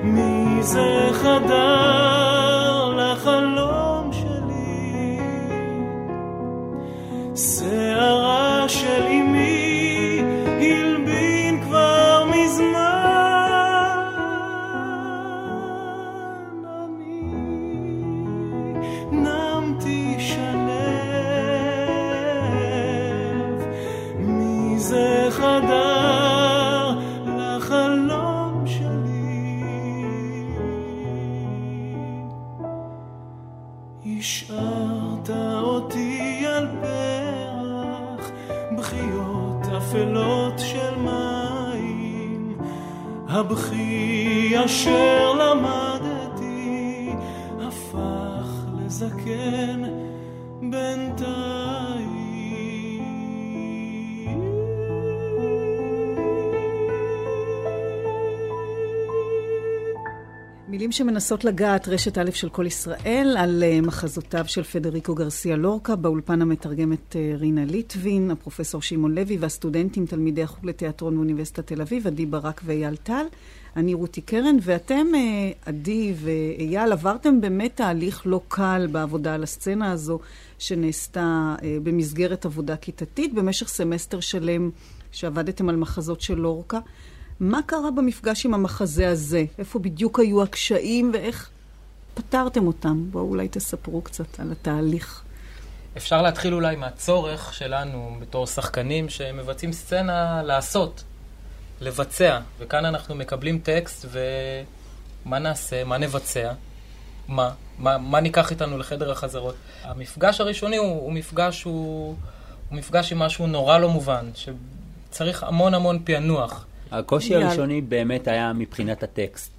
מי זה חדר לחלום שלי? שערה של אמי הלבין כבר מזמן. אני נמתי שלב, זה חדר לחלום שלי. השארת אותי על פרח בחיות אפלות של מים, הבכי אשר למדתי הפך לזקן בינתיים. מילים שמנסות לגעת, רשת א' של כל ישראל, על מחזותיו של פדריקו גרסיה לורקה, באולפן המתרגמת רינה ליטבין, הפרופסור שמעון לוי והסטודנטים תלמידי החוג לתיאטרון באוניברסיטת תל אביב, עדי ברק ואייל טל. אני רותי קרן, ואתם, עדי ואייל, עברתם באמת תהליך לא קל בעבודה על הסצנה הזו, שנעשתה במסגרת עבודה כיתתית, במשך סמסטר שלם שעבדתם על מחזות של לורקה. מה קרה במפגש עם המחזה הזה? איפה בדיוק היו הקשיים ואיך פתרתם אותם? בואו אולי תספרו קצת על התהליך. אפשר להתחיל אולי מהצורך שלנו בתור שחקנים שמבצעים סצנה לעשות, לבצע. וכאן אנחנו מקבלים טקסט ומה נעשה, מה נבצע, מה ניקח איתנו לחדר החזרות. המפגש הראשוני הוא מפגש עם משהו נורא לא מובן, שצריך המון המון פענוח. הקושי הראשוני באמת היה מבחינת הטקסט.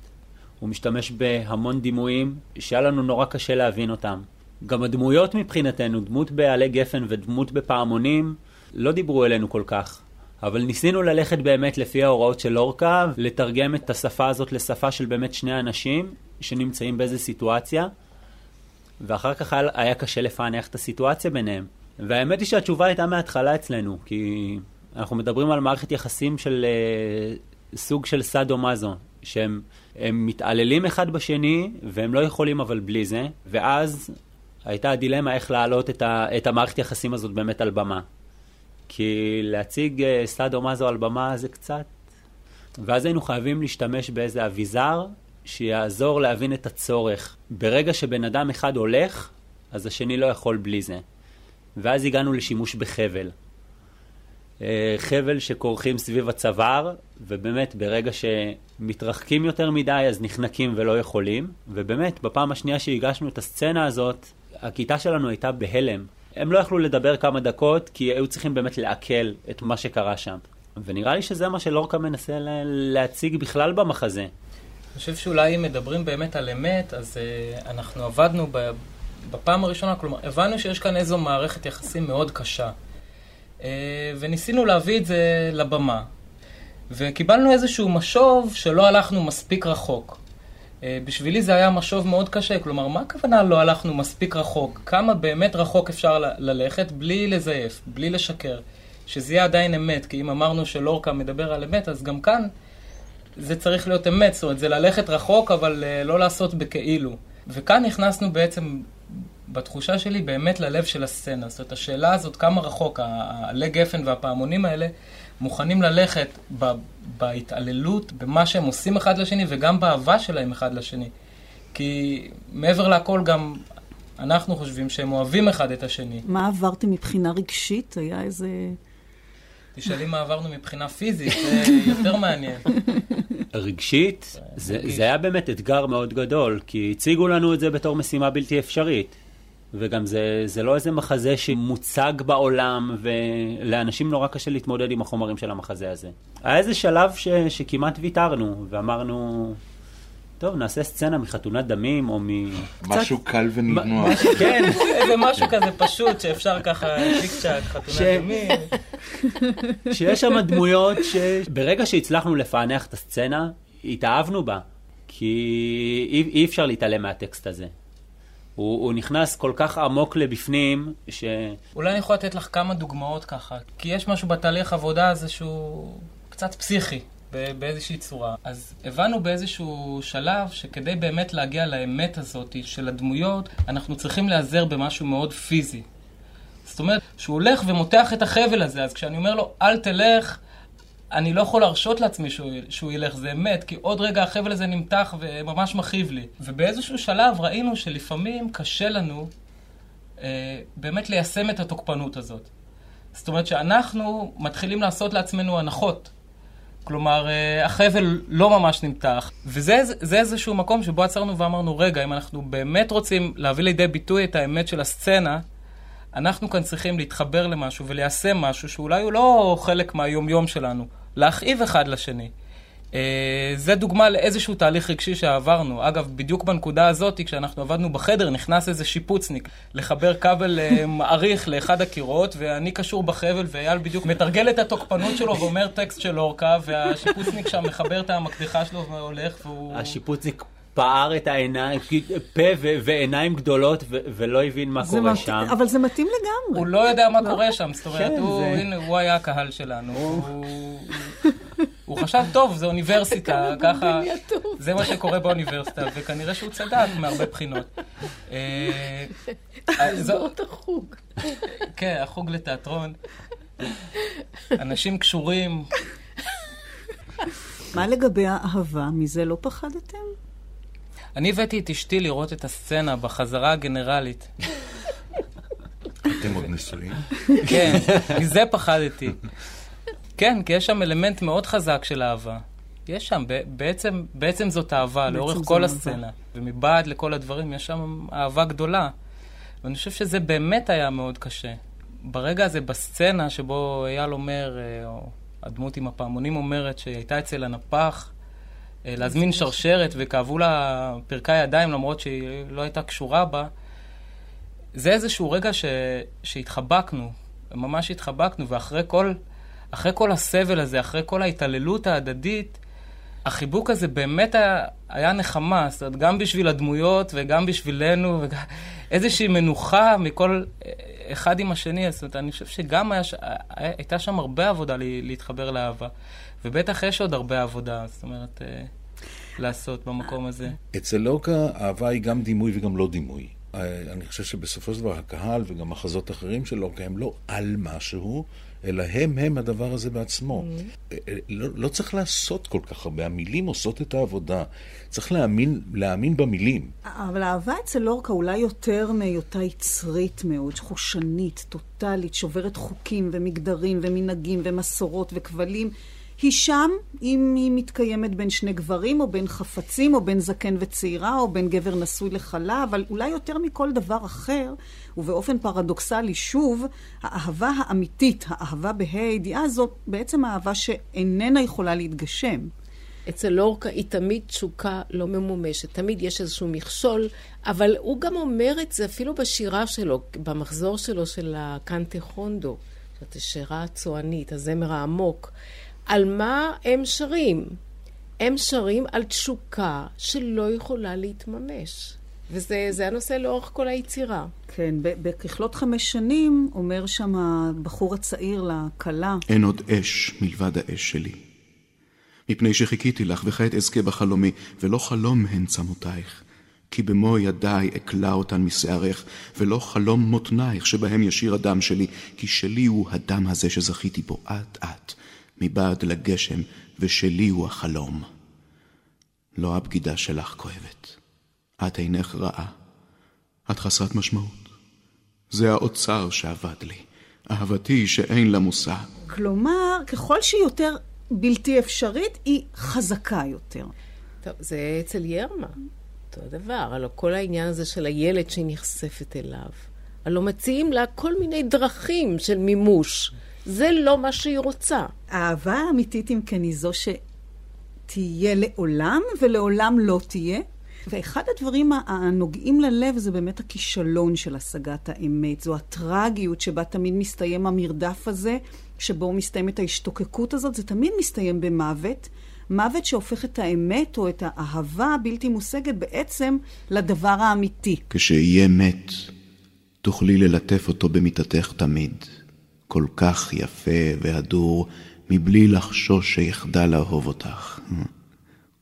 הוא משתמש בהמון דימויים שהיה לנו נורא קשה להבין אותם. גם הדמויות מבחינתנו, דמות בעלי גפן ודמות בפעמונים, לא דיברו אלינו כל כך. אבל ניסינו ללכת באמת לפי ההוראות של לורקה, לתרגם את השפה הזאת לשפה של באמת שני אנשים שנמצאים באיזו סיטואציה, ואחר כך היה קשה לפענח את הסיטואציה ביניהם. והאמת היא שהתשובה הייתה מההתחלה אצלנו, כי אנחנו מדברים על מערכת יחסים של סוג של סאדו-מאזו, שהם מתעללים אחד בשני, והם לא יכולים אבל בלי זה, ואז הייתה הדילמה איך להעלות את המערכת יחסים הזאת באמת על במה. כי להציג סאדו-מאזו על במה זה קצת, ואז היינו חייבים להשתמש באיזה אביזר, שיעזור להבין את הצורך. ברגע שבן אדם אחד הולך, אז השני לא יכול בלי זה. ואז הגענו לשימוש בחבל. חבל שכורכים סביב הצוואר, ובאמת ברגע שמתרחקים יותר מדי אז נחנקים ולא יכולים. ובאמת בפעם השנייה שהגשנו את הסצנה הזאת, הכיתה שלנו הייתה בהלם. הם לא יכלו לדבר כמה דקות כי היו צריכים באמת לעכל את מה שקרה שם. ונראה לי שזה מה שלורקה מנסה להציג בכלל במחזה. אני חושב שאולי אם מדברים באמת על אמת, אז אנחנו עבדנו בפעם הראשונה, כלומר הבנו שיש כאן איזו מערכת יחסים מאוד קשה. וניסינו להביא את זה לבמה, וקיבלנו איזשהו משוב שלא הלכנו מספיק רחוק. בשבילי זה היה משוב מאוד קשה, כלומר, מה הכוונה לא הלכנו מספיק רחוק? כמה באמת רחוק אפשר ללכת בלי לזייף, בלי לשקר, שזה יהיה עדיין אמת, כי אם אמרנו שלורקה מדבר על אמת, אז גם כאן זה צריך להיות אמת, זאת אומרת, זה ללכת רחוק, אבל לא לעשות בכאילו. וכאן נכנסנו בעצם בתחושה שלי באמת ללב של הסצנה. זאת אומרת, השאלה הזאת, כמה רחוק העלי גפן והפעמונים האלה מוכנים ללכת בהתעללות, במה שהם עושים אחד לשני, וגם באהבה שלהם אחד לשני. כי מעבר לכל גם אנחנו חושבים שהם אוהבים אחד את השני. מה עברתם מבחינה רגשית? היה איזה... תשאלי מה עברנו מבחינה פיזית, זה יותר מעניין. רגשית? זה היה באמת אתגר מאוד גדול, כי הציגו לנו את זה בתור משימה בלתי אפשרית. וגם זה לא איזה מחזה שמוצג בעולם, ולאנשים נורא קשה להתמודד עם החומרים של המחזה הזה. היה איזה שלב שכמעט ויתרנו, ואמרנו, טוב, נעשה סצנה מחתונת דמים או משהו קל ונגמר. כן, זה משהו כזה פשוט שאפשר ככה שיק-צ'ק, חתונת דמים. שיש שם דמויות שברגע שהצלחנו לפענח את הסצנה, התאהבנו בה, כי אי אפשר להתעלם מהטקסט הזה. הוא נכנס כל כך עמוק לבפנים, ש... אולי אני יכול לתת לך כמה דוגמאות ככה, כי יש משהו בתהליך עבודה הזה שהוא קצת פסיכי. באיזושהי צורה. אז הבנו באיזשהו שלב שכדי באמת להגיע לאמת הזאת של הדמויות, אנחנו צריכים להיעזר במשהו מאוד פיזי. זאת אומרת, שהוא הולך ומותח את החבל הזה, אז כשאני אומר לו, אל תלך, אני לא יכול להרשות לעצמי שהוא ילך, זה אמת, כי עוד רגע החבל הזה נמתח וממש מכאיב לי. ובאיזשהו שלב ראינו שלפעמים קשה לנו באמת ליישם את התוקפנות הזאת. זאת אומרת שאנחנו מתחילים לעשות לעצמנו הנחות, כלומר, החבל לא ממש נמתח. וזה איזשהו מקום שבו עצרנו ואמרנו, רגע, אם אנחנו באמת רוצים להביא לידי ביטוי את האמת של הסצנה, אנחנו כאן צריכים להתחבר למשהו וליישם משהו שאולי הוא לא חלק מהיום-יום שלנו, להכאיב אחד לשני. זה דוגמה לאיזשהו תהליך רגשי שעברנו. אגב, בדיוק בנקודה הזאת, כשאנחנו עבדנו בחדר, נכנס איזה שיפוצניק לחבר כבל מעריך לאחד הקירות, ואני קשור בחבל, ואייל בדיוק מתרגל את התוקפנות שלו ואומר טקסט של לורקה, והשיפוצניק שם מחבר את המקדיחה שלו והולך, והוא... השיפוצניק פער את העיניים, פה ועיניים גדולות, ולא הבין מה קורה שם. אבל זה מתאים לגמרי. הוא לא יודע מה קורה שם, זאת אומרת, הוא היה הקהל שלנו. הוא חשב, טוב, זה אוניברסיטה, ככה, זה מה שקורה באוניברסיטה, וכנראה שהוא צדק מהרבה בחינות. זאת החוג. כן, החוג לתיאטרון. אנשים קשורים. מה לגבי האהבה? מזה לא פחדתם? אני הבאתי את אשתי לראות את הסצנה בחזרה הגנרלית. אתם עוד נשואים? כן, מזה פחדתי. כן, כי יש שם אלמנט מאוד חזק של אהבה. יש שם, בעצם זאת אהבה לאורך כל הסצנה. ומבעד לכל הדברים יש שם אהבה גדולה. ואני חושב שזה באמת היה מאוד קשה. ברגע הזה בסצנה שבו אייל אומר, או הדמות עם הפעמונים אומרת שהיא הייתה אצל הנפח, להזמין שרשרת וכאבו לה פרקי ידיים למרות שהיא לא הייתה קשורה בה. זה איזשהו רגע שהתחבקנו, ממש התחבקנו, ואחרי כל הסבל הזה, אחרי כל ההתעללות ההדדית, החיבוק הזה באמת היה נחמה, זאת אומרת, גם בשביל הדמויות וגם בשבילנו, וגם... איזושהי מנוחה מכל אחד עם השני, זאת אומרת, אני חושב שגם הייתה שם הרבה עבודה להתחבר לאהבה, ובטח יש עוד הרבה עבודה, זאת אומרת, לעשות במקום הזה. אצל לורקה, אהבה היא גם דימוי וגם לא דימוי. אני חושב שבסופו של דבר הקהל וגם מחזות אחרים של לורקה הם לא על משהו, אלא הם הדבר הזה בעצמו. לא צריך לעשות כל כך הרבה, המילים עושות את העבודה. צריך להאמין במילים. אבל האהבה אצל לורקה אולי יותר מהיותה יצרית מאוד, חושנית, טוטלית, שוברת חוקים ומגדרים ומנהגים ומסורות וכבלים. היא שם, אם היא מתקיימת בין שני גברים, או בין חפצים, או בין זקן וצעירה, או בין גבר נשוי לחלה, אבל אולי יותר מכל דבר אחר, ובאופן פרדוקסלי שוב, האהבה האמיתית, האהבה בהידיעה הזאת, בעצם האהבה שאיננה יכולה להתגשם. אצל לורקה היא תמיד תשוקה לא ממומשת, תמיד יש איזשהו מכשול, אבל הוא גם אומר את זה אפילו בשירה שלו, במחזור שלו של הקנטה חונדו, שאת השירה הצוענית, הזמר העמוק, על מה הם שרים? הם שרים על תשוקה שלא יכולה להתממש. וזה הנושא לאורך כל היצירה. כן, בככלות 5 שנים אומר שם הבחור הצעיר לקלה. אין עוד אש מלבד האש שלי. מפני שחיכיתי לך וכעת אזכה בחלומי, ולא חלום הן צמותייך. כי במו ידיי אקלה אותן משערך, ולא חלום מותנייך שבהם ישיר הדם שלי, כי שלי הוא הדם הזה שזכיתי בו עד. מבעד לגשם, ושלי הוא החלום. לא הבגידה שלך כואבת. את אינך רעה. את חסרת משמעות. זה האוצר שעבד לי. אהבתי שאין לה מושא. כלומר, ככל שהיא יותר בלתי אפשרית, היא חזקה יותר. טוב, זה אצל ירמה. אותו דבר. הלא כל העניין הזה של הילד שהיא נחשפת אליו. הלא מציעים לה כל מיני דרכים של מימוש. זה לא מה שהיא רוצה. האהבה האמיתית, אם כן, היא זו תהיה לעולם ולעולם לא תהיה. ואחד הדברים הנוגעים ללב זה באמת הכישלון של השגת האמת. זו הטרגיות שבה תמיד מסתיים המרדף הזה, שבו מסתיימת ההשתוקקות הזאת. זה תמיד מסתיים במוות. מוות שהופך את האמת או את האהבה הבלתי מושגת בעצם לדבר האמיתי. כשהיא אמת, תוכלי ללטף אותו במיטתך תמיד. כל כך יפה והדור, מבלי לחשוש שיחדל לאהוב אותך.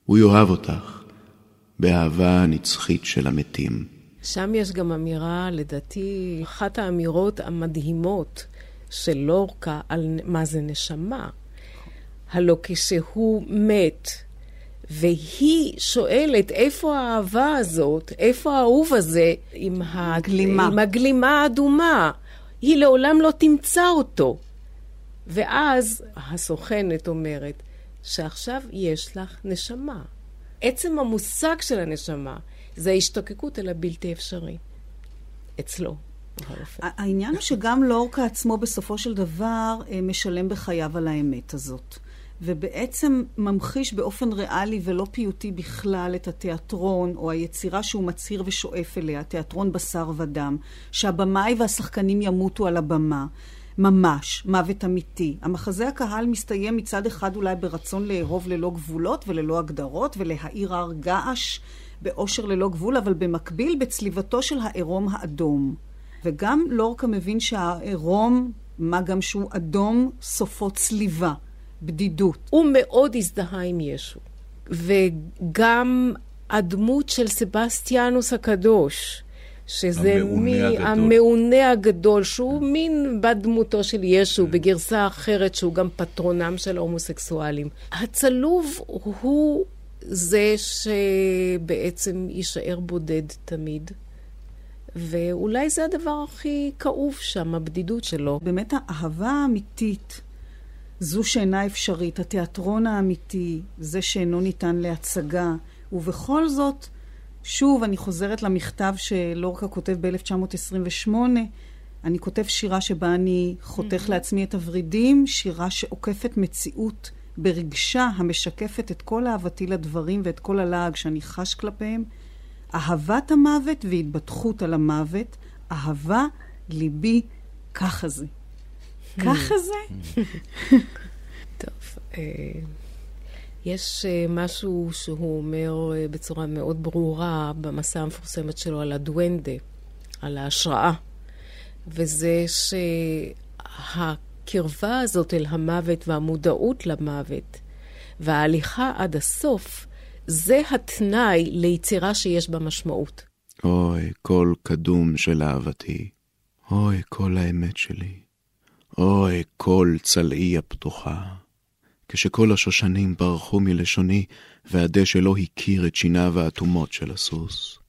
הוא יאהב אותך, באהבה הנצחית של המתים. שם יש גם אמירה, לדעתי, אחת האמירות המדהימות של לורקה על מה זה נשמה. הלא כשהוא מת, והיא שואלת איפה האהבה הזאת, איפה האהוב הזה, עם הגלימה האדומה. היא לעולם לא תמצא אותו. ואז הסוכנת אומרת שעכשיו יש לך נשמה. עצם המושג של הנשמה זה ההשתוקקות אל הבלתי אפשרי. אצלו. העניין הוא שגם לורקה עצמו בסופו של דבר משלם בחייו על האמת הזאת. ובעצם ממחיש באופן ריאלי ולא פיוטי בכלל את התיאטרון או היצירה שהוא מצהיר ושואף אליה, תיאטרון בשר ודם, שהבמאי והשחקנים ימותו על הבמה. ממש, מוות אמיתי. המחזה הקהל מסתיים מצד אחד אולי ברצון לאהוב ללא גבולות וללא הגדרות ולהאיר הר געש באושר ללא גבול, אבל במקביל בצליבתו של העירום האדום. וגם לורקה מבין שהעירום, מה גם שהוא אדום, סופו צליבה, בדידות. הוא מאוד הזדהה עם ישו. וגם הדמות של סבסטיאנוס הקדוש, שזה המעונה הגדול, שהוא מין בדמותו של ישו, בגרסה אחרת, שהוא גם פטרונם של הומוסקסואלים. הצלוב הוא זה שבעצם יישאר בודד תמיד. ואולי זה הדבר הכי כאוב שם, הבדידות שלו. באמת האהבה האמיתית, זו שאינה אפשרית, התיאטרון האמיתי, זה שאינו ניתן להצגה. ובכל זאת, שוב, אני חוזרת למכתב שלורקה כותב ב-1928, אני כותב שירה שבה אני חותך לעצמי את הורידים, שירה שעוקפת מציאות ברגשה, המשקפת את כל אהבתי לדברים ואת כל הלעג שאני חש כלפיהם. אהבת המוות והתבטחות על המוות, אהבה ליבי, ככה זה. ככה זה? טוב, יש משהו שהוא אומר בצורה מאוד ברורה במסע המפורסמת שלו על הדואנדה, על ההשראה, וזה שהקרבה הזאת אל המוות והמודעות למוות וההליכה עד הסוף, זה התנאי ליצירה שיש בה משמעות. אוי, כל קדום של אהבתי, אוי, כל האמת שלי, אוי, כל צלעי הפתוחה. כשכל השושנים ברחו מלשוני, והדשא לא הכיר את שיניו האטומות של הסוס.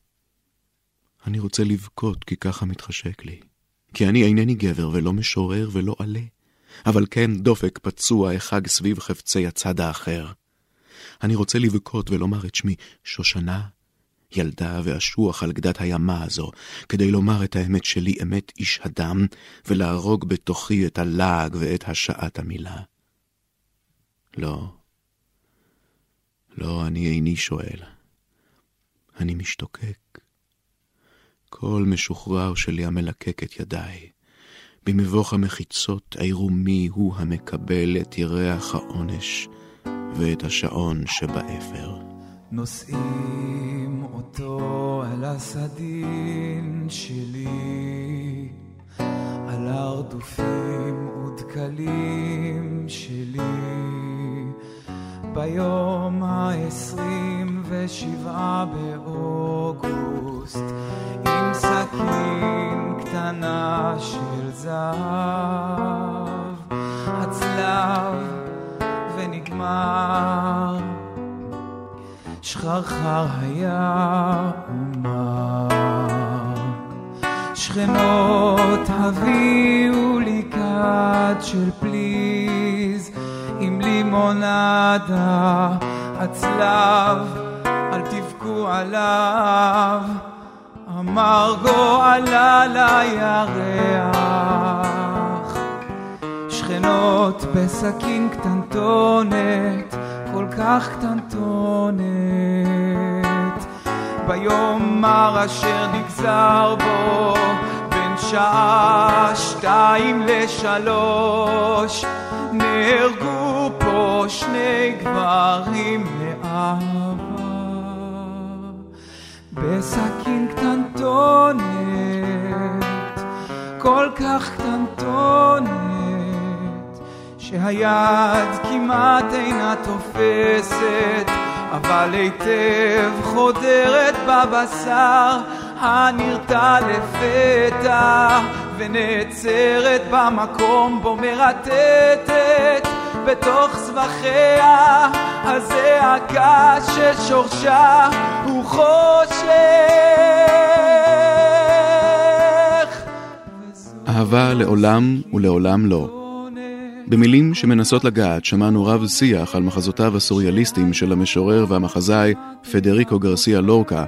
אני רוצה לבכות, כי ככה מתחשק לי. כי אני אינני גבר ולא משורר ולא עלה, אבל כן דופק פצוע החג סביב חפצי הצד האחר. אני רוצה לבכות ולומר את שמי שושנה, ילדה ואשוח על גדת הימה הזו, כדי לומר את האמת שלי, אמת איש הדם, ולהרוג בתוכי את הלעג ואת השעת המילה. לא, לא, אני איני שואל. אני משתוקק. כל משוחרר שלי המלקק את ידיי. במבוך המחיצות העירומי הוא המקבל את ירח העונש ואת השעון שבאפר. נושאים אותו על הסדין שלי, על הרדופים ודקלים שלי, ביום 27 באוגוסט, עם סכין קטנה של זהב, הצלב ונגמר, שחרחר היה ומר, שכנות הביאו לי קד של פליז עם לימונדה, הצלב אל תבכו עליו, המרגו עלה לירח, שכנות בסכין קטנטונת כל כך קטנטונת ביום מר אשר נגזר בו בין שעה 2 ל-3 נהרגו פה 2 גברים מאהבה בסכין קטנטונת כל כך קטנטונת שהיד כמעט אינה תופסת אבל היטב חודרת בבשר הנרתע לפתע ונעצרת במקום בו מרטטת בתוך זבחיה הזעקה ששורשה הוא חושך. אהבה לעולם ולעולם לא. במילים שמנסות לגעת שמענו רב שיח על מחזותיו הסוריאליסטיים של המשורר והמחזאי פדריקו גרסיה לורקה,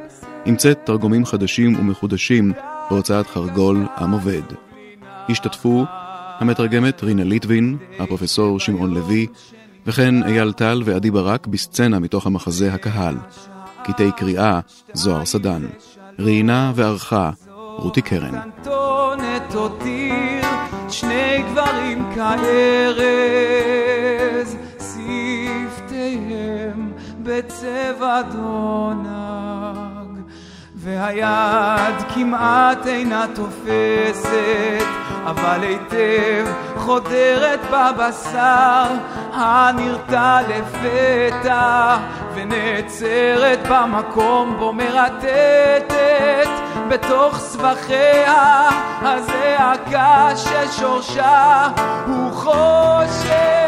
המצאת תרגומים חדשים ומחודשים בהוצאת חרגול עם עובד. השתתפו המתרגמת רינה ליטבין, הפרופסור שמעון לוי, וכן אייל טל ועדי ברק בסצנה מתוך המחזה הקהל. קטעי קריאה זוהר סדן. ראיינה וערכה רותי קרן. 2 גברים כארז, שפתיהם בצבע דונג, והיד כמעט אינה תופסת, אבל היטב חודרת בבשר, הנרתע לפתע, ונעצרת במקום בו מרטטת, בתוך סבחיה הזעקה ששורשה הוא חושך.